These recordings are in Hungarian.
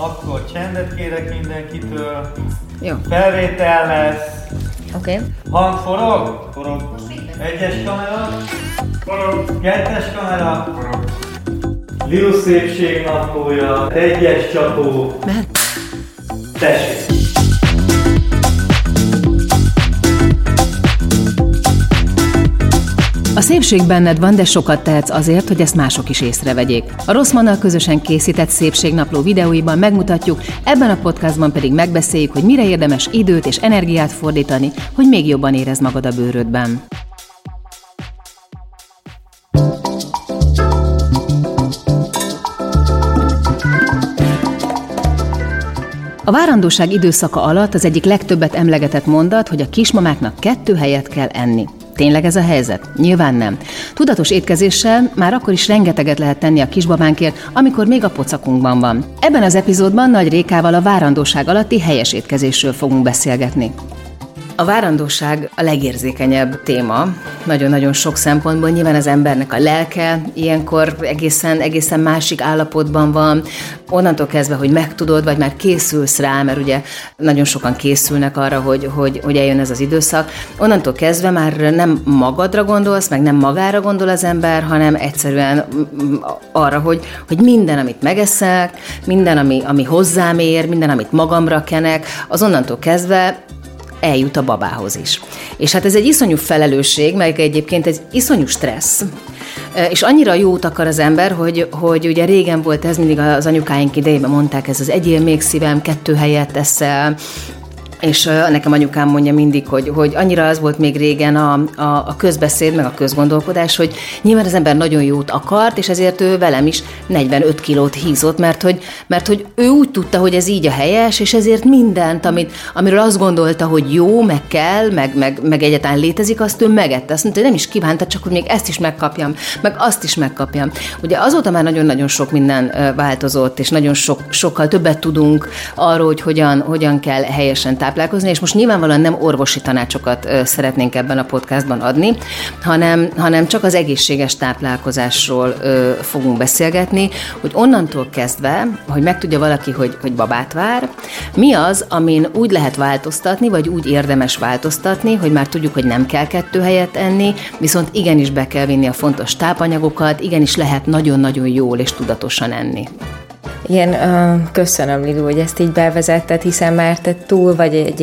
Akkor csendet kérek mindenkitől. Jó. Felvétel lesz. Oké. Okay. Hang forog? Forog. Egyes kamera? Forog. Kettes kamera? Forog. Lilu szépség napolja. Egyes csapó. Mert? Tessék. A szépség benned van, de sokat tehetsz azért, hogy ezt mások is észrevegyék. A Rossmannnal közösen készített szépségnapló videóiban megmutatjuk, ebben a podcastban pedig megbeszéljük, hogy mire érdemes időt és energiát fordítani, hogy még jobban érezd magad a bőrödben. A várandóság időszaka alatt az egyik legtöbbet emlegetett mondat, hogy a kismamáknak 2 helyet kell enni. Tényleg ez a helyzet? Nyilván nem. Tudatos étkezéssel már akkor is rengeteget lehet tenni a kisbabánkért, amikor még a pocakunkban van. Ebben az epizódban Nagy Rékával a várandóság alatti helyes étkezésről fogunk beszélgetni. A várandóság a legérzékenyebb téma, nagyon-nagyon sok szempontból. Nyilván az embernek a lelke ilyenkor egészen másik állapotban van, onnantól kezdve, hogy megtudod, vagy már készülsz rá, mert ugye nagyon sokan készülnek arra, hogy eljön ez az időszak. Onnantól kezdve már nem magadra gondolsz, meg nem magára gondol az ember, hanem egyszerűen arra, hogy minden, amit megeszek, minden, ami hozzám ér, minden, amit magamra kenek, az onnantól kezdve eljut a babához is. És hát ez egy iszonyú felelősség, meg egyébként egy iszonyú stressz. És annyira jót akar az ember, hogy ugye régen volt ez, mindig az anyukáink idejében mondták, ez az egyél még szívem, 2 helyet eszel. És nekem anyukám mondja mindig, hogy annyira az volt még régen a közbeszéd, meg a közgondolkodás, hogy nyilván az ember nagyon jót akart, és ezért ő velem is 45 kilót hízott, mert hogy ő úgy tudta, hogy ez így a helyes, és ezért mindent, amiről azt gondolta, hogy jó, meg kell, meg egyáltalán létezik, azt ő megette. Azt mondta, hogy nem is kívánta, csak hogy még ezt is megkapjam, meg azt is megkapjam. Ugye azóta már nagyon-nagyon sok minden változott, és nagyon sokkal többet tudunk arról, hogy hogyan kell helyesen táplálkozni, és most nyilvánvalóan nem orvosi tanácsokat szeretnénk ebben a podcastban adni, hanem csak az egészséges táplálkozásról fogunk beszélgetni, hogy onnantól kezdve, hogy megtudja valaki, hogy babát vár, mi az, amin úgy lehet változtatni, vagy úgy érdemes változtatni, hogy már tudjuk, hogy nem kell 2 helyet enni, viszont igenis be kell vinni a fontos tápanyagokat, igenis lehet nagyon-nagyon jól és tudatosan enni. Igen, köszönöm, Lilu, hogy ezt így bevezetted, hiszen már te túl vagy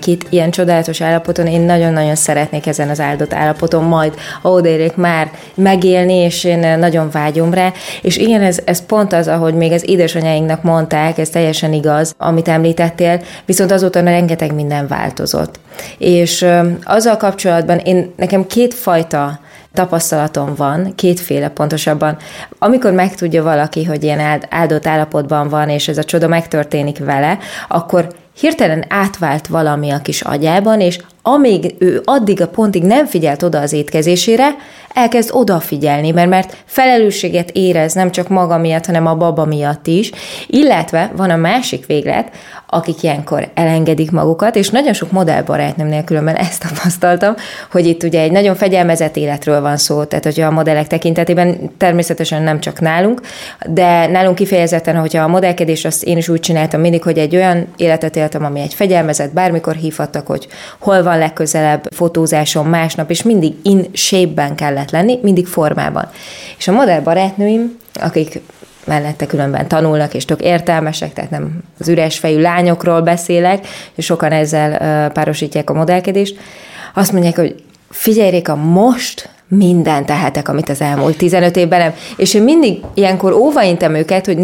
két ilyen csodálatos állapoton. Én nagyon-nagyon szeretnék ezen az áldott állapoton majd, odérek már megélni, és én nagyon vágyom rá. És igen, ez pont az, ahogy még az édesanyáinknak mondták, ez teljesen igaz, amit említettél, viszont azóta rengeteg minden változott. És azzal kapcsolatban nekem 2 fajta tapasztalatom van, 2 féle pontosabban. Amikor megtudja valaki, hogy ilyen áldott állapotban van, és ez a csoda megtörténik vele, akkor hirtelen átvált valami a kis agyában, és amíg ő addig a pontig nem figyelt oda az étkezésére, elkezd odafigyelni, mert felelősséget érez nem csak maga miatt, hanem a baba miatt is, illetve van a másik véglet, akik ilyenkor elengedik magukat, és nagyon sok modellbarátnőmnél különben ezt tapasztaltam, hogy itt ugye egy nagyon fegyelmezett életről van szó, tehát hogyha a modellek tekintetében természetesen nem csak nálunk, de nálunk kifejezetten, hogyha a modellkedés, azt én is úgy csináltam mindig, hogy egy olyan életet éltem, ami egy fegyelmezett, bármikor hívhattak, hogy hol van legközelebb fotózásom másnap, és mindig in shape-ben kellett lenni, mindig formában. És a modellbarátnőim, akik mellette különben tanulnak, és tök értelmesek, tehát nem az üresfejű lányokról beszélek, és sokan ezzel párosítják a modellkedést, azt mondják, hogy figyelj Réka, most mindent tehetek, amit az elmúlt 15 évben nem. És én mindig ilyenkor óvaintem őket, hogy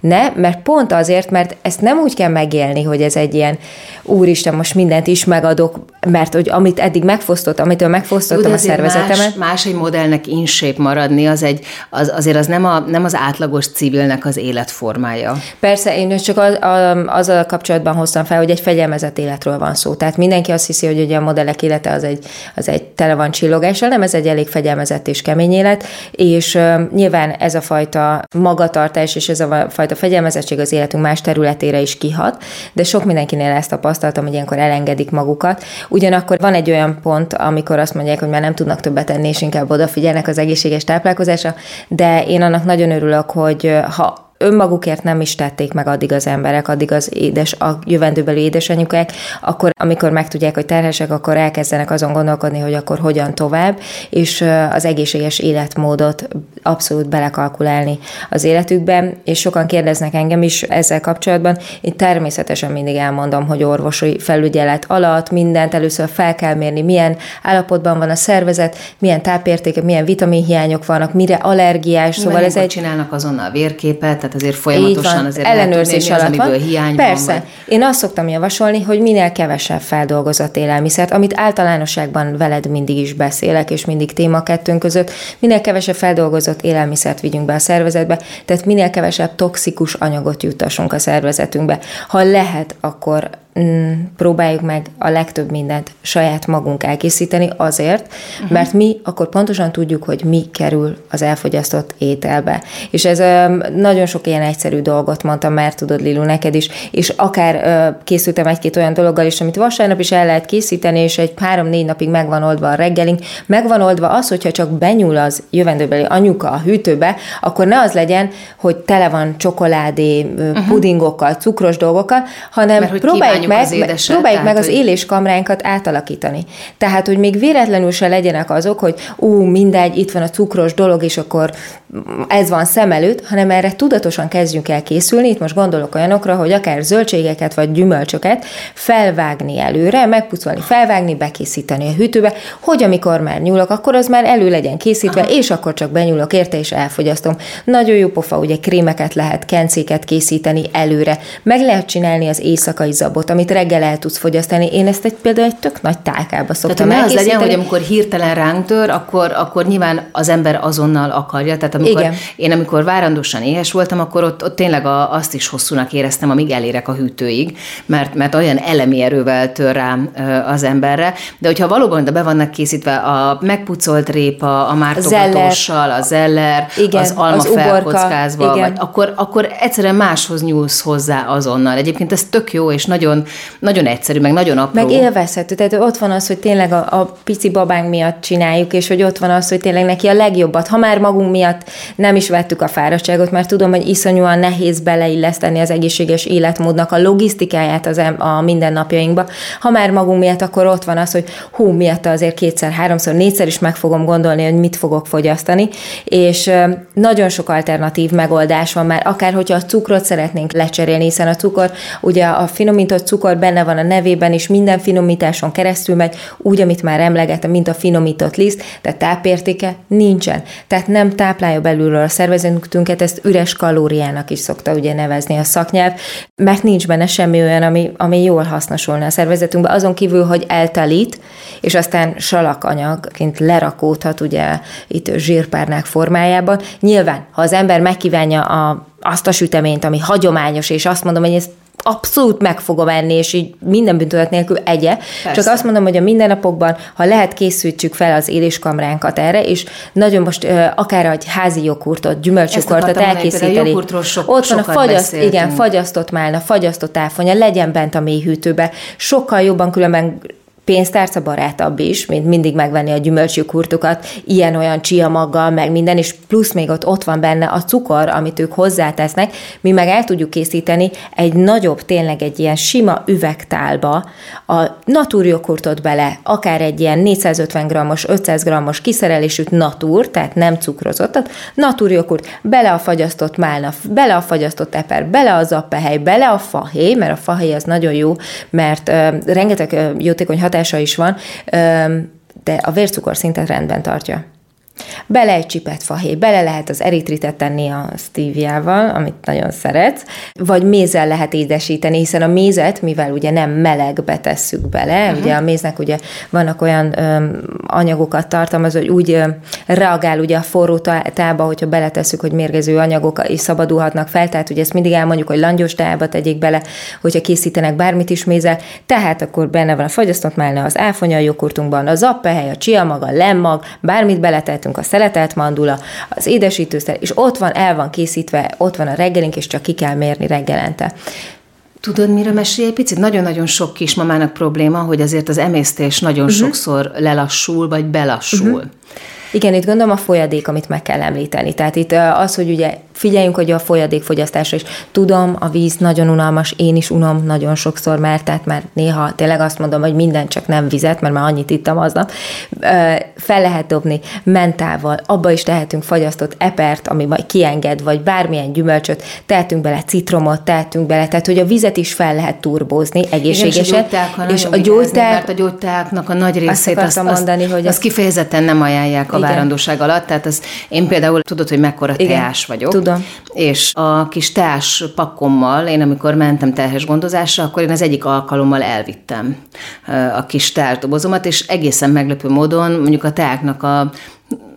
ne, mert pont azért, mert ezt nem úgy kell megélni, hogy ez egy ilyen úristen, most mindent is megadok, mert hogy amit eddig megfosztottam, amitől megfosztottam a szervezetemet. Más egy modellnek in shape maradni, azért az nem az átlagos civilnek az életformája. Persze, én csak azzal kapcsolatban hoztam fel, hogy egy fegyelmezett életről van szó. Tehát mindenki azt hiszi, hogy ugye a modellek élete az egy tele van csillogással, nem, ez egy elég fegyelmezett és kemény élet, és nyilván ez a fajta magatartás és ez a fajta fegyelmezettség az életünk más területére is kihat, de sok mindenkinél ezt tapasztaltam, hogy ilyenkor elengedik magukat. Ugyanakkor van egy olyan pont, amikor azt mondják, hogy már nem tudnak többet enni, és inkább odafigyelnek az egészséges táplálkozásra, de én annak nagyon örülök, hogy ha önmagukért nem is tették meg addig az emberek, addig az a jövendőbeli édesanyukák, akkor amikor megtudják, hogy terhesek, akkor elkezdenek azon gondolkodni, hogy akkor hogyan tovább, és az egészséges életmódot abszolút belekalkulálni az életükben, és sokan kérdeznek engem is ezzel kapcsolatban. Én természetesen mindig elmondom, hogy orvosi felügyelet alatt mindent először fel kell mérni, milyen állapotban van a szervezet, milyen tápértéke, milyen vitaminhiányok vannak, mire allergiás, szóval ez egy... csinálnak azonnal vérképet, tehát azért folyamatosan azért ellenőrzés alatt van. Persze. Van. Én azt szoktam javasolni, hogy minél kevesebb feldolgozott élelmiszert, amit általánosságban veled mindig is beszélek, és mindig téma kettőnk között, minél kevesebb feldolgozott élelmiszert vigyünk be a szervezetbe, tehát minél kevesebb toxikus anyagot juttassunk a szervezetünkbe. Ha lehet, akkor próbáljuk meg a legtöbb mindent saját magunk elkészíteni azért, mert mi akkor pontosan tudjuk, hogy mi kerül az elfogyasztott ételbe. És ez nagyon sok ilyen egyszerű dolgot mondtam, már tudod, Lilu, neked is, és akár készültem egy-két olyan dologgal is, amit vasárnap is el lehet készíteni, és egy 3-4 napig megvan oldva a reggelink, megvan oldva az, hogyha csak benyúl az jövendőbeli anyuka a hűtőbe, akkor ne az legyen, hogy tele van csokoládé, pudingokkal, cukros dolgokkal, hanem próbáljuk meg az éléskamránkat átalakítani. Tehát, hogy még véletlenül se legyenek azok, hogy mindegy, itt van a cukros dolog, és akkor ez van szem előtt, hanem erre tudatosan kezdjünk el készülni. Itt most gondolok olyanokra, hogy akár zöldségeket vagy gyümölcsöket felvágni előre, megpucolni, felvágni, bekészíteni a hűtőbe, hogy amikor már nyúlok, akkor az már elő legyen készítve, és akkor csak benyúlok érte, és elfogyasztom. Nagyon jó pofa, ugye krémeket lehet, kencéket készíteni előre. Meg lehet csinálni az éjszakai zabot, amit reggel el tudsz fogyasztani. Én ezt például egy tök nagy tálkába szoktam elkészíteni. Tehát, hogy amikor hirtelen ránk tör, akkor nyilván az ember azonnal akarja. Tehát amikor várandósan éhes voltam, akkor ott tényleg azt is hosszúnak éreztem, amíg elérek a hűtőig, mert olyan elemi erővel tör rám az emberre. De hogyha valóban be vannak készítve a megpucolt répa, a mártogatóssal, a zeller, az alma felkockázva, vagy akkor egyszerűen máshoz nyúlsz hozzá azonnal. Egyébként ez tök jó, és nagyon, nagyon egyszerű, meg nagyon apró. Meg élvezhető. Tehát ott van az, hogy tényleg a pici babánk miatt csináljuk, és hogy ott van az, hogy tényleg neki a legjobbat. Ha már magunk miatt nem is vettük a fáradtságot, mert tudom, hogy iszonyúan nehéz beleilleszteni az egészséges életmódnak a logisztikáját a mindennapjainkba. Ha már magunk miatt, akkor ott van az, hogy miatt azért 2-3-4-szer is meg fogom gondolni, hogy mit fogok fogyasztani, és nagyon sok alternatív megoldás van már, akár hogyha a cukrot szeretnénk lecserélni, hiszen a cukor, ugye a finomított cukor benne van a nevében, és minden finomításon keresztül megy, úgy, amit már emlegettem, mint a finomított liszt, de tápértéke nincsen. Tehát nem táplálja belülről a szervezetünket, ezt üres kalóriának is szokta ugye nevezni a szaknyelv, mert nincs benne semmi olyan, ami jól hasznosulna a szervezetünkbe, azon kívül, hogy eltelít, és aztán salakanyagként lerakódhat ugye itt zsírpárnák formájában. Nyilván, ha az ember megkívánja azt a süteményt, ami hagyományos, és azt mondom, hogy ezt abszolút meg fogom enni, és így minden bűntudat nélkül egye. Persze. Csak azt mondom, hogy a mindennapokban, ha lehet, készítsük fel az éléskamránkat erre, és nagyon most akár egy házi joghurtot, gyümölcsjoghurtot elkészíteni. Ott van a fagyasztott málna, fagyasztott áfonya, legyen bent a mélyhűtőbe. Sokkal jobban különben pénztárca barátabb is, mint mindig megvenni a gyümölcsjoghurtokat, ilyen-olyan csiamaggal, meg minden, és plusz még ott van benne a cukor, amit ők hozzátesznek, mi meg el tudjuk készíteni egy nagyobb, tényleg egy ilyen sima üvegtálba a natúrjoghurtot bele, akár egy ilyen 450 g-os, 500 g-os kiszerelésű natúr, tehát nem cukrozottat, natúrjoghurt, bele a fagyasztott málna, bele a fagyasztott eper, bele az zappehely, bele a fahéj, mert a fahéj az nagyon jó, mert rengeteg jótékony hatása is van, de a vércukorszintet rendben tartja. Bele egy csipet fahéj, bele lehet az eritritet tenni a sztíviával, amit nagyon szeretsz, vagy mézzel lehet édesíteni, hiszen a mézet, mivel ugye nem melegbe tesszük bele, ugye a méznek ugye vannak olyan anyagokat tartalmaz, hogy úgy reagál ugye a forró tálba, hogyha beletesszük, hogy mérgező anyagok is szabadulhatnak fel, tehát ugye ezt mindig elmondjuk, hogy langyos tálba tegyék bele, hogyha készítenek bármit is mézzel, tehát akkor benne van a fagyasztott málna, az áfonya a joghurtunkban, a zappehely, a csiamag, a lemmag, bármit beletett, a szeletelt mandula, az édesítőszer, és ott van, el van készítve, ott van a reggelink, és csak ki kell mérni reggelente. Tudod, mire mesélj egy picit? Nagyon-nagyon sok kismamának probléma, hogy azért az emésztés nagyon sokszor lelassul, vagy belassul. Igen, itt gondolom a folyadék, amit meg kell említeni. Tehát itt az, hogy ugye figyeljünk, hogy a folyadékfogyasztásra is. Tudom, a víz nagyon unalmas, én is unom nagyon sokszor már, tehát már néha tényleg azt mondom, hogy minden csak nem vizet, mert már annyit ittam aznap. Fel lehet dobni mentával, abba is tehetünk fagyasztott epert, ami majd kienged, vagy bármilyen gyümölcsöt, tehetünk bele citromot, tehetünk bele, tehát hogy a vizet is fel lehet turbózni egészségesen. És a gyógyteák, mert a gyógyteáknak a nagy részét azt kifejezetten nem ajánlják a várandóság alatt, tehát az, én például tudod, hogy mekkora teás vagyok. Tudom. És a kis teás pakkommal, én amikor mentem terhes gondozásra, akkor én az egyik alkalommal elvittem a kis teás dobozomat, és egészen meglepő módon mondjuk a teáknak a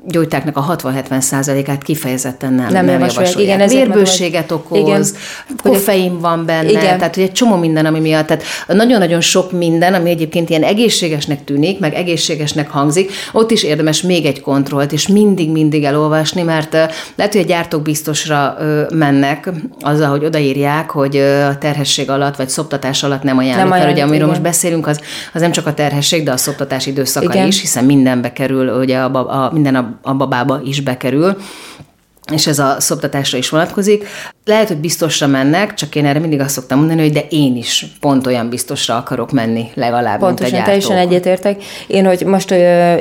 gyógytáknak a 60-70%-át kifejezetten nem javasolják. Igen, vérbőséget okoz, koffein van benne, igen. Tehát hogy egy csomó minden, ami miatt. Tehát nagyon-nagyon sok minden, ami egyébként ilyen egészségesnek tűnik, meg egészségesnek hangzik, ott is érdemes még egy kontrollt, és mindig-mindig elolvasni, mert lehet, hogy a gyártók biztosra mennek azzal, hogy odaírják, hogy a terhesség alatt, vagy szoptatás alatt nem ajánlunk, mert ugye, amiről most beszélünk, az nem csak a terhesség, de a szoptatás időszaka is, hiszen mindenbe kerül, ugye minden a babába is bekerül, és ez a szoptatásra is vonatkozik. Lehet, hogy biztosra mennek, csak én erre mindig azt szoktam mondani, hogy de én is pont olyan biztosra akarok menni legalább, pontosan, mint a gyártók. Teljesen egyetértek. Én, hogy most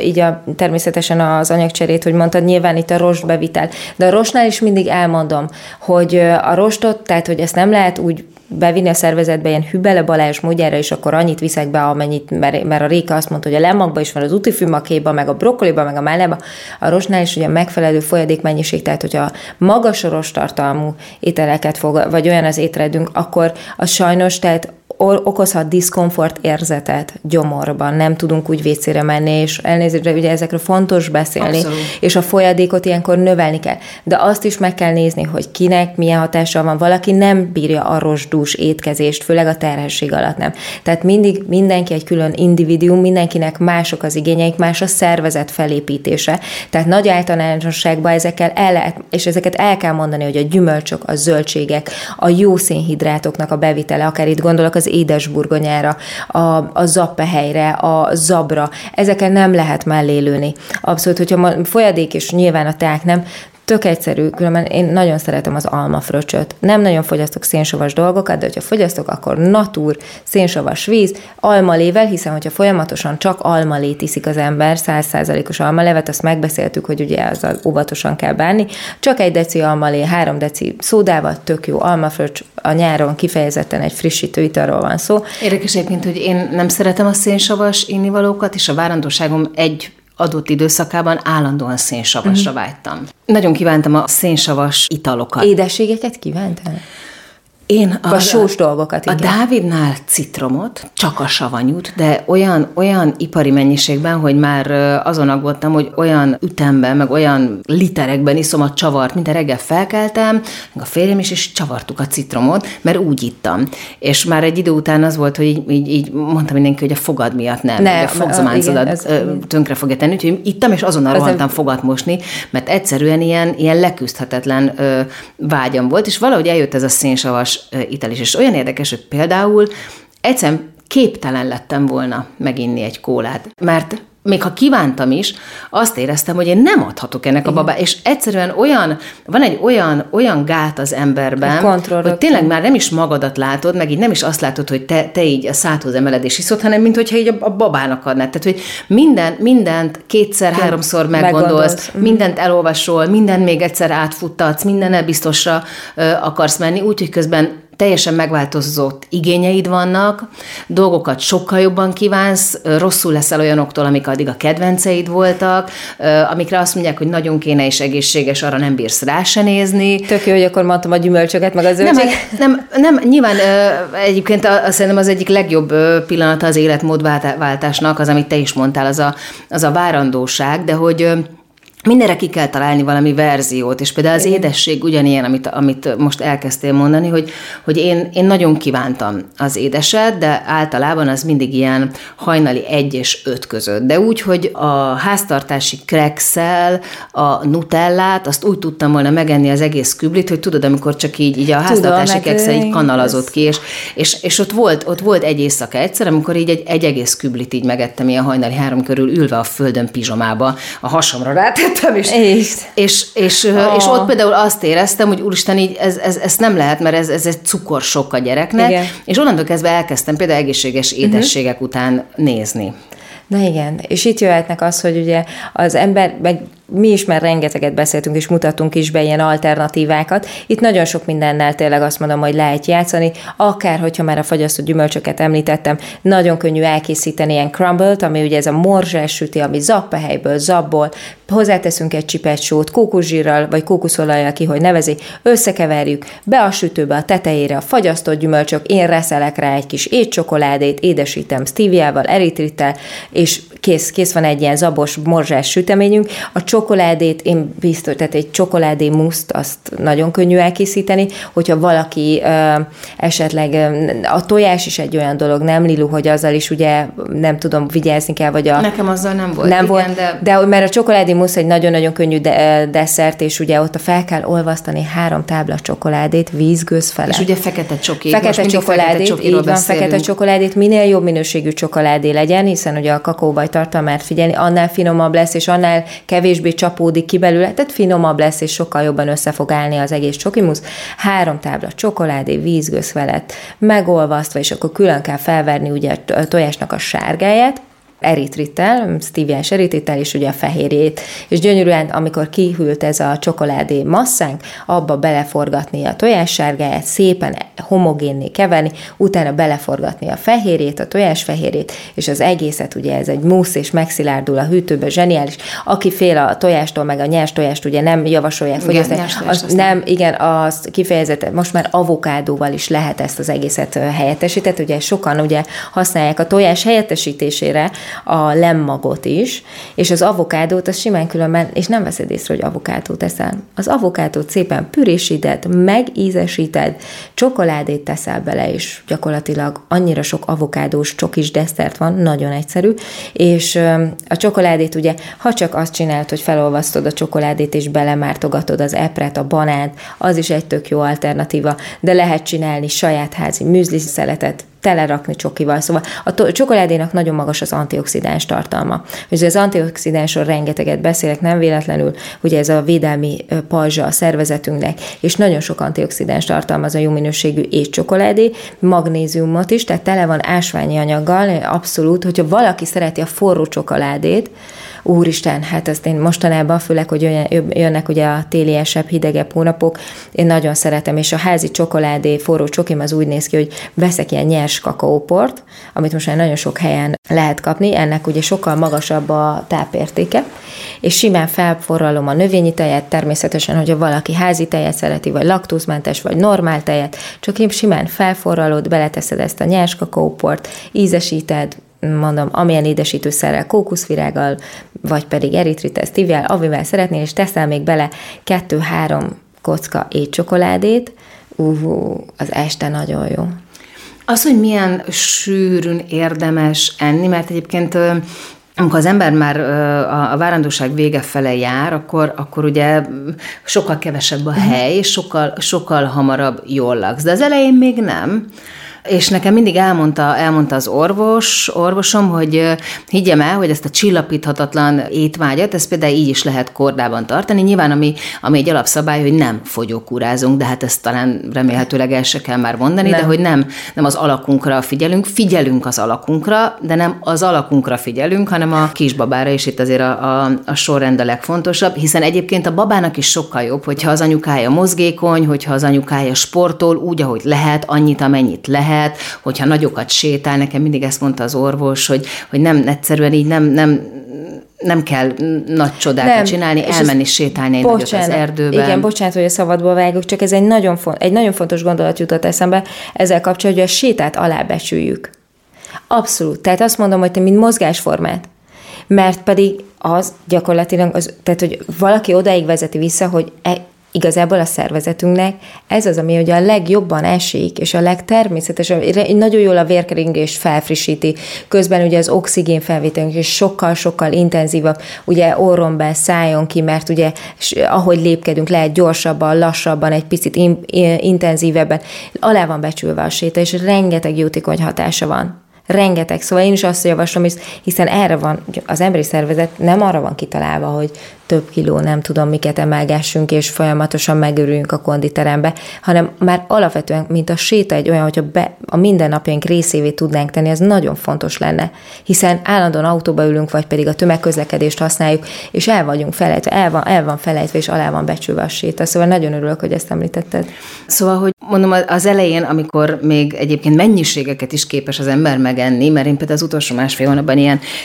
így természetesen az anyagcserét, hogy mondtad, nyilván itt a rostbevitel, de a rostnál is mindig elmondom, hogy a rostot, tehát hogy ezt nem lehet úgy bevinni a szervezetbe ilyen Hübele Balázs módjára, és akkor annyit viszek be, amennyit, mert a Réka azt mondta, hogy a lemmagban is van, az utifűmakéban, meg a brokkoliban, meg a málnában, a rostnál is ugye megfelelő folyadékmennyiség, tehát hogyha magas rosttartalmú ételeket fog, vagy olyan az étrendünk, akkor az sajnos, tehát okozhat diszkomfort érzetet gyomorban, nem tudunk úgy vécére menni, és elnézést, ugye ezekről fontos beszélni, abszolút. És a folyadékot ilyenkor növelni kell. De azt is meg kell nézni, hogy kinek milyen hatással van. Valaki nem bírja a rozsdús étkezést, főleg a terhesség alatt nem. Tehát mindig mindenki egy külön individuum, mindenkinek mások az igényeik, más a szervezet felépítése. Tehát nagy általánosságban ezekkel ezeket el kell mondani, hogy a gyümölcsök, a zöldségek, a jó szénhidrátoknak a bevitele, akár itt gondolok az édesburgonyára, a zappehelyre, a zabra, ezeken nem lehet mellélőni. Abszolút, hogyha folyadék és nyilván a teák nem, tök egyszerű, különben én nagyon szeretem az almafröccsöt. Nem nagyon fogyasztok szénsavas dolgokat, de hogyha fogyasztok, akkor natúr, szénsavas víz, almalével, hiszen hogyha folyamatosan csak almalét iszik az ember, 100%-os almalevet, azt megbeszéltük, hogy ugye azzal óvatosan kell bánni, csak 1 deci almalé, 3 deci szódával, tök jó almafröccs, a nyáron kifejezetten egy frissítő italról van szó. Érdekes egyébként, hogy én nem szeretem a szénsavas innivalókat, és a várandóságom egy adott időszakában állandóan szénsavasra vágytam. Nagyon kívántam a szénsavas italokat. Édességeket kívántál? Én a sós dolgokat, igen. A Dávidnál citromot, csak a savanyút, de olyan ipari mennyiségben, hogy már azon aggódtam, hogy olyan ütemben, meg olyan literekben iszom a csavart, minden reggel felkeltem, meg a férjem is, és csavartuk a citromot, mert úgy ittam. És már egy idő után az volt, hogy így mondtam mindenki, hogy a fogad miatt nem a fogzománcodat tönkre fogja tenni, úgyhogy ittam, és azonnal rohantam fogat mosni, mert egyszerűen ilyen leküzdhetetlen vágyam volt, és valahogy eljött ez a szénsavas ital is. És olyan érdekes, hogy például egyszerűen képtelen lettem volna meginni egy kólát, mert még ha kívántam is, azt éreztem, hogy én nem adhatok ennek a babának, és egyszerűen van egy olyan gát az emberben, hogy tényleg már nem is magadat látod, meg így nem is azt látod, hogy te így a szádhoz emeled és iszod, hanem minthogyha így a babának adnád. Tehát, hogy mindent kétszer-háromszor meggondolsz, mindent elolvasol, mindent még egyszer átfuttatsz, mindennel biztosra akarsz menni, úgyhogy közben teljesen megváltozott igényeid vannak, dolgokat sokkal jobban kívánsz, rosszul leszel olyanoktól, amik addig a kedvenceid voltak, amikre azt mondják, hogy nagyon kéne és egészséges, arra nem bírsz rá se nézni. Tök jó, hogy akkor mondtam a gyümölcsöket, meg a zöldséget. Nem, nyilván egyébként szerintem az egyik legjobb pillanata az életmódváltásnak, az, amit te is mondtál, az a várandóság, de hogy mindenre ki kell találni valami verziót, és például az édesség ugyanilyen, amit most elkezdtél mondani, hogy én nagyon kívántam az édeset, de általában az mindig ilyen hajnali 1 és 5 között. De úgy, hogy a háztartási krekszel, a nutellát, azt úgy tudtam volna megenni az egész küblit, hogy tudod, amikor csak így a háztartási krekszel így kanalazott ki, és ott volt egy éjszaka egyszer, amikor így egy egész küblit így megettem ilyen hajnali 3 körül ülve a földön pizsomába, a hasamra rátett szerintem is. És ott például azt éreztem, hogy úristen, így ezt nem lehet, mert ez egy cukorsokk a gyereknek. Igen. És onnantól kezdve elkezdtem például egészséges édességek után nézni. Na igen, és itt jöhetnek az, hogy ugye az ember, mi is már rengeteget beszéltünk, és mutatunk is be ilyen alternatívákat. Itt nagyon sok mindennel tényleg azt mondom, hogy lehet játszani, akár, hogyha már a fagyasztott gyümölcsöket említettem, nagyon könnyű elkészíteni ilyen crumble-t, ami ugye ez a morzsás süti, ami zapppehelyből, zabból, hozzáteszünk egy csipet sót, kókuszsírral, vagy kókuszolajjal ki, hogy nevezi, összekeverjük, be a sütőbe, a tetejére a fagyasztott gyümölcsök, én reszelek rá egy kis étcsokoládét, édesítem sztíviával, eritrittel, és kész van egy ilyen zabos, morzsás süteményünk. A csokoládét, én biztos, tehát egy csokoládé muszt, azt nagyon könnyű elkészíteni, hogyha valaki esetleg, a tojás is egy olyan dolog, nem Lilu, hogy azzal is ugye nem tudom, vigyázni kell, vagy a... Nekem azzal nem volt. Nem volt, de mert a csokoládé muszt egy nagyon-nagyon könnyű desszert, és ugye ott fel kell olvasztani 3 tábla csokoládét vízgőz fele. És ugye fekete csoki. Fekete csokoládét, így van, beszélünk. Fekete csokoládét, minél jobb minőségű csokoládé legyen, hiszen ugye a kakaóbajtartalmát figyelni, annál finomabb lesz, és annál kevésbé csapódik ki belőle, tehát finomabb lesz, és sokkal jobban össze fog állni az egész csokimusz. 3 tábla csokoládé, vízgőz felett megolvasztva, és akkor külön kell felverni ugye a tojásnak a sárgáját, eritrittel, sztíviás eritrittel, és ugye a fehérjét. És gyönyörűen, amikor kihűlt ez a csokoládé masszánk, abba beleforgatni a tojássárgáját, szépen homogénné keverni, utána beleforgatni a fehérjét, a tojásfehérjét, és az egészet, ugye ez egy musz, és megszilárdul a hűtőbe, zseniális. Aki fél a tojástól, meg a nyers tojást ugye nem javasolják fogyasztani. Igen, az kifejezetten, most már avokádóval is lehet ezt az egészet helyettesíteni. Ugye sokan ugye használják a tojás helyettesítésére a lemmagot is, és az avokádót, az simán különben, és nem veszed észre, hogy avokádót teszel. Az avokádót szépen pürésíted, megízesíted, csokoládét teszel bele, és gyakorlatilag annyira sok avokádós csokis desszert van, nagyon egyszerű, és a csokoládét ugye, ha csak azt csinált, hogy felolvasztod a csokoládét, és belemártogatod az epret, a banánt, az is egy tök jó alternatíva, de lehet csinálni saját házi műzli szeletet, telerakni csokival. Szóval a csokoládénak nagyon magas az antioxidáns tartalma. És az antioxidánsról rengeteget beszélek, nem véletlenül, ugye ez a védelmi pajzsa a szervezetünknek, és nagyon sok antioxidáns tartalmaz a jó minőségű étcsokoládé, magnéziumot is, tehát tele van ásványi anyaggal, abszolút, hogyha valaki szereti a forró csokoládét, úristen, hát ezt én mostanában, főleg, hogy jönnek ugye a téliesebb, hidegebb hónapok, én nagyon szeretem, és a házi csokoládé, forró csokim az úgy néz ki, hogy veszek ilyen nyers kakaóport, amit most már nagyon sok helyen lehet kapni, ennek ugye sokkal magasabb a tápértéke, és simán felforralom a növényi tejet, természetesen, hogyha valaki házi tejet szereti, vagy laktózmentes, vagy normál tejet, csak én simán felforralod, beleteszed ezt a nyers kakaóport, ízesíted, mondom, amilyen édesítőszerrel, kókuszvirággal, vagy pedig eritrittel, sztíviával, amivel szeretnél, és teszel még bele 2-3 kocka étcsokoládét, az este nagyon jó. Az, hogy milyen sűrűn érdemes enni, mert egyébként amikor az ember már a várandóság vége fele jár, akkor ugye sokkal kevesebb a hely, és sokkal hamarabb jól laksz. De az elején még nem. És nekem mindig elmondta az orvosom, hogy higgyem el, hogy ezt a csillapíthatatlan étvágyat, ezt például így is lehet kordában tartani. Nyilván, ami egy alapszabály, hogy nem fogyókúrázunk, de hát ezt talán remélhetőleg el se kell már mondani, nem. De hogy nem az alakunkra figyelünk az alakunkra, de nem az alakunkra figyelünk, hanem a kisbabára, és itt azért a sorrend a legfontosabb, hiszen egyébként a babának is sokkal jobb, hogyha az anyukája mozgékony, hogyha az anyukája sportol úgy, ahogy lehet, annyit, amennyit lehet, hogyha nagyokat sétál, nekem mindig ezt mondta az orvos, hogy nem egyszerűen így nem kell nagy csodákat csinálni, elmenni sétálni egy nagyot az erdőben. Igen, bocsánat, hogy a szabadba vágok, csak ez egy nagyon fontos gondolat jutott eszembe ezzel kapcsolatban, hogy a sétát alábecsüljük. Abszolút. Tehát azt mondom, hogy te mint mozgásformát, mert pedig az gyakorlatilag, tehát hogy valaki odáig vezeti vissza, hogy igazából a szervezetünknek ez az, ami ugye a legjobban esik, és a legtermészetesen, nagyon jól a vérkeringést felfrissíti, közben ugye az oxigén felvételünk is sokkal-sokkal intenzívabb, ugye orron be, szájon ki, mert ugye ahogy lépkedünk, lehet gyorsabban, lassabban, egy picit intenzívebben, alá van becsülve a séta, és rengeteg jótékony hatása van. Rengeteg. Szóval én is azt javaslom, hiszen erre van, az emberi szervezet nem arra van kitalálva, hogy több kiló, nem tudom, miket emelgessünk, és folyamatosan megörüljünk a konditerembe, hanem már alapvetően, mint a séta egy olyan, hogyha a mindennapjaink részévé tudnánk tenni, ez nagyon fontos lenne, hiszen állandóan autóba ülünk, vagy pedig a tömegközlekedést használjuk, és el vagyunk felejtve, el van felejtve, és alá van becsülve a séta. Szóval nagyon örülök, hogy ezt említetted. Szóval, hogy mondom, az elején, amikor még egyébként mennyiségeket is képes az ember megenni, mert én például az utolsó másfél hónapban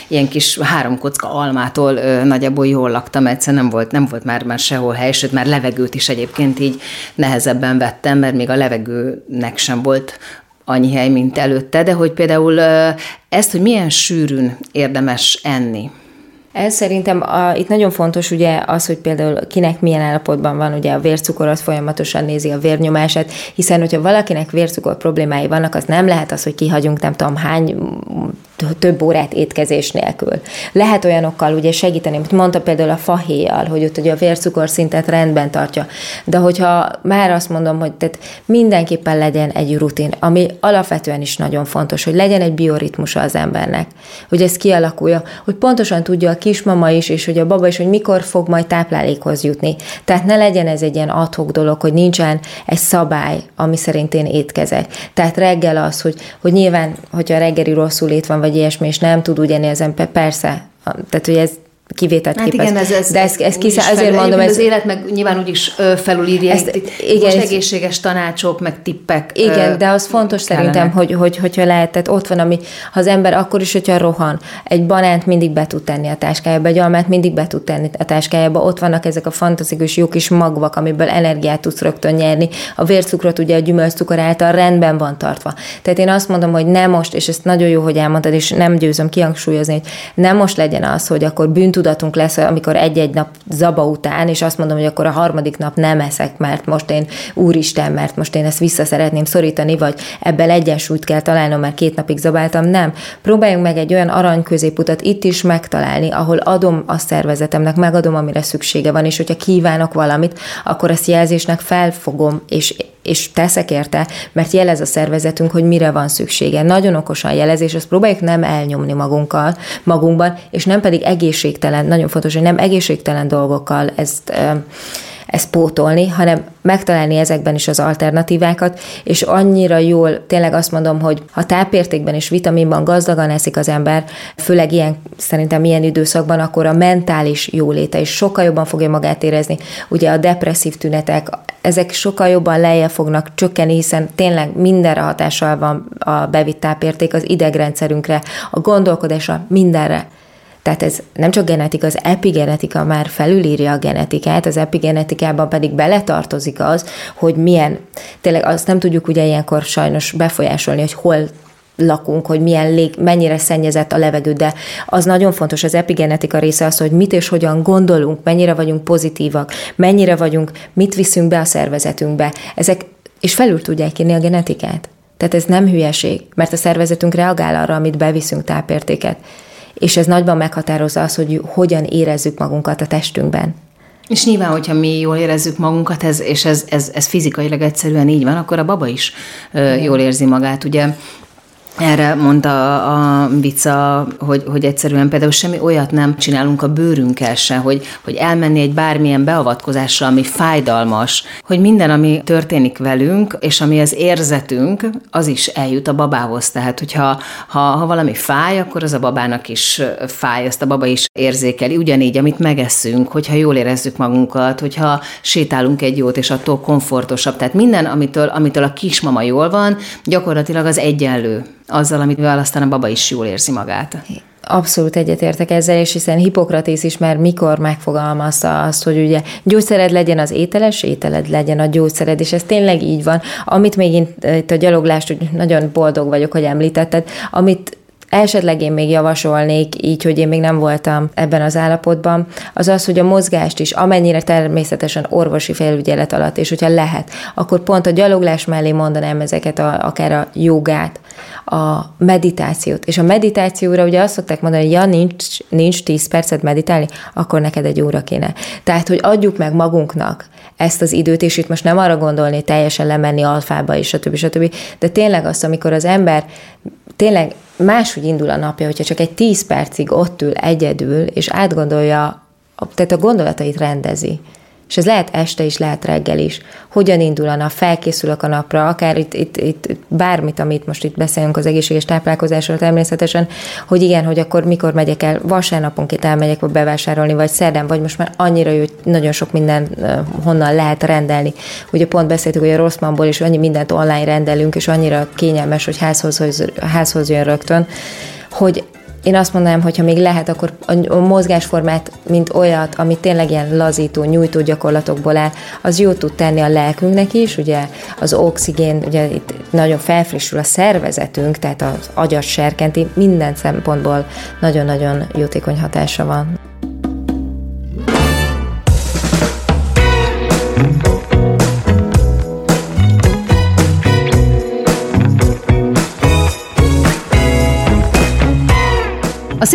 ilyen kis 3 kocka almától nagyjából jól laktam, egyszerűen nem volt már sehol hely, sőt már levegőt is egyébként így nehezebben vettem, mert még a levegőnek sem volt annyi hely, mint előtte, de hogy például ezt, hogy milyen sűrűn érdemes enni. Ez szerintem itt nagyon fontos ugye az, hogy például kinek milyen állapotban van, ugye a vércukorot folyamatosan nézi, a vérnyomását, hiszen hogyha valakinek vércukor problémái vannak, az nem lehet az, hogy kihagyunk nem tudom hány több órát étkezés nélkül. Lehet olyanokkal ugye segíteni, mint mondta például a fahéjjal, hogy ott ugye a vércukorszintet rendben tartja. De hogyha már azt mondom, hogy tehát mindenképpen legyen egy rutin, ami alapvetően is nagyon fontos, hogy legyen egy bioritmusa az embernek, hogy ez kialakulja, hogy pontosan tudja a kismama is, és hogy a baba is, hogy mikor fog majd táplálékhoz jutni. Tehát ne legyen ez egy ilyen ad-hoc dolog, hogy nincsen egy szabály, ami szerint én étkezek. Tehát reggel az, hogy nyilván, hogyha reggeli rosszul lét van, vagy ilyesmi, és nem tud ugyanni az ember, persze, tehát hogy ez kivételt hát képes. Igen, az élet meg nyilván úgyis felülírja, most egészséges tanácsok, meg tippek. Igen, de az fontos kellene. Szerintem, hogyha lehet, tehát ott van, ami ha az ember akkor is, hogyha rohan, egy banánt mindig be tud tenni a táskájába, egy almát mindig be tud tenni a táskájába, ott vannak ezek a fantasztikus jó kis magvak, amiből energiát tudsz rögtön nyerni, a vércukrot ugye a gyümölcscukor által rendben van tartva. Tehát én azt mondom, hogy nem most, és ezt nagyon jó, hogy elmondtad, és nem győzöm kihangsúlyozni, hogy nem most legyen az, hogy akkor tudatunk lesz, amikor egy-egy nap zaba után, és azt mondom, hogy akkor a harmadik nap nem eszek, mert most én, úristen, mert most én ezt vissza szeretném szorítani, vagy ebből egyensúlyt kell találnom, mert 2 napig zabáltam, nem. Próbáljunk meg egy olyan arany középutat itt is megtalálni, ahol adom a szervezetemnek, megadom, amire szüksége van, és hogyha kívánok valamit, akkor ezt jelzésnek felfogom, és teszek érte, mert jelez a szervezetünk, hogy mire van szüksége. Nagyon okosan jelez, és ezt próbáljuk nem elnyomni magunkban, és nem pedig egészségtelen, nagyon fontos, hogy nem egészségtelen dolgokkal ezt pótolni, hanem megtalálni ezekben is az alternatívákat, és annyira jól, tényleg azt mondom, hogy ha tápértékben és vitaminban gazdagan eszik az ember, főleg szerintem ilyen időszakban, akkor a mentális jóléte is sokkal jobban fogja magát érezni. Ugye a depresszív tünetek, ezek sokkal jobban lejjebb fognak csökkenni, hiszen tényleg mindenre hatással van a bevitt tápérték, az idegrendszerünkre, a gondolkodásra, mindenre. Tehát ez nem csak genetika, az epigenetika már felülírja a genetikát, az epigenetikában pedig beletartozik az, hogy milyen, tényleg azt nem tudjuk ugye ilyenkor sajnos befolyásolni, hogy hol lakunk, hogy mennyire szennyezett a levegő, de az nagyon fontos, az epigenetika része az, hogy mit és hogyan gondolunk, mennyire vagyunk pozitívak, mennyire vagyunk, mit viszünk be a szervezetünkbe. Ezek, és felül tudják írni a genetikát. Tehát ez nem hülyeség, mert a szervezetünk reagál arra, amit beviszünk tápértéket. És ez nagyban meghatározza azt, hogy hogyan érezzük magunkat a testünkben. És nyilván, hogyha mi jól érezzük magunkat, ez fizikailag egyszerűen így van, akkor a baba is jól érzi magát, ugye. Erre mondta a Vica, hogy egyszerűen például semmi olyat nem csinálunk a bőrünkkel se, hogy elmenni egy bármilyen beavatkozásra, ami fájdalmas, hogy minden, ami történik velünk, és ami az érzetünk, az is eljut a babához. Tehát, hogyha ha valami fáj, akkor az a babának is fáj, azt a baba is érzékeli. Ugyanígy, amit megeszünk, hogyha jól érezzük magunkat, hogyha sétálunk egy jót, és attól komfortosabb. Tehát minden, amitől a kismama jól van, gyakorlatilag az egyenlő azzal, amivel aztán a baba is jól érzi magát. Abszolút egyetértek ezzel, és hiszen Hippokratész is már mikor megfogalmazta azt, hogy ugye gyógyszered legyen az ételes, ételed legyen a gyógyszered, és ez tényleg így van. Amit még itt a gyaloglást, hogy nagyon boldog vagyok, hogy említetted, amit esetleg én még javasolnék, így, hogy én még nem voltam ebben az állapotban, az, hogy a mozgást is, amennyire természetesen orvosi felügyelet alatt, és hogyha lehet, akkor pont a gyaloglás mellé mondanám ezeket, akár a jogát, a meditációt. És a meditációra ugye azt szokták mondani, hogy nincs 10 percet meditálni, akkor neked egy óra kéne. Tehát, hogy adjuk meg magunknak ezt az időt, és itt most nem arra gondolni, hogy teljesen lemenni alfába, és stb. De tényleg azt, amikor az ember tényleg máshogy indul a napja, hogyha csak egy 10 percig ott ül egyedül, és átgondolja tehát a gondolatait rendezi. És ez lehet este is, lehet reggel is. Hogyan indul a nap, felkészülök a napra, akár itt bármit, amit most itt beszélünk az egészséges táplálkozásról természetesen, hogy igen, hogy akkor mikor megyek el, vasárnaponként elmegyek bevásárolni, vagy szerdán, vagy most már annyira jó, hogy nagyon sok minden honnan lehet rendelni. Ugye pont beszéltük, hogy a Rossmannból is annyi mindent online rendelünk, és annyira kényelmes, hogy házhoz jön rögtön, hogy én azt mondanám, hogy ha még lehet, akkor a mozgásformát, mint olyat, ami tényleg ilyen lazító, nyújtó gyakorlatokból áll, az jót tud tenni a lelkünknek is, ugye az oxigén, ugye itt nagyon felfrissül a szervezetünk, tehát az agyat serkenti, minden szempontból nagyon-nagyon jótékony hatása van. A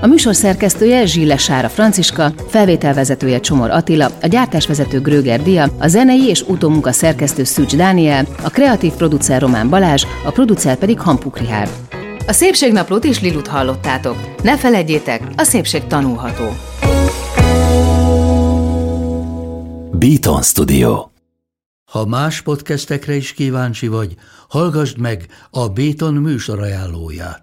A műsor szerkesztője Zsille Sára Franciska, felvételvezetője Csomor Attila, a gyártásvezető Gröger Dia, a zenei és utómunka szerkesztő Szűcs Dániel, a kreatív producer Román Balázs, a producer pedig Hampuk Rihárd. A Szépségnaplót és Lilut hallottátok. Ne feledjétek, a szépség tanulható. Béton Studio. Ha más podcastekre is kíváncsi vagy, hallgasd meg a Béton műsor ajánlóját.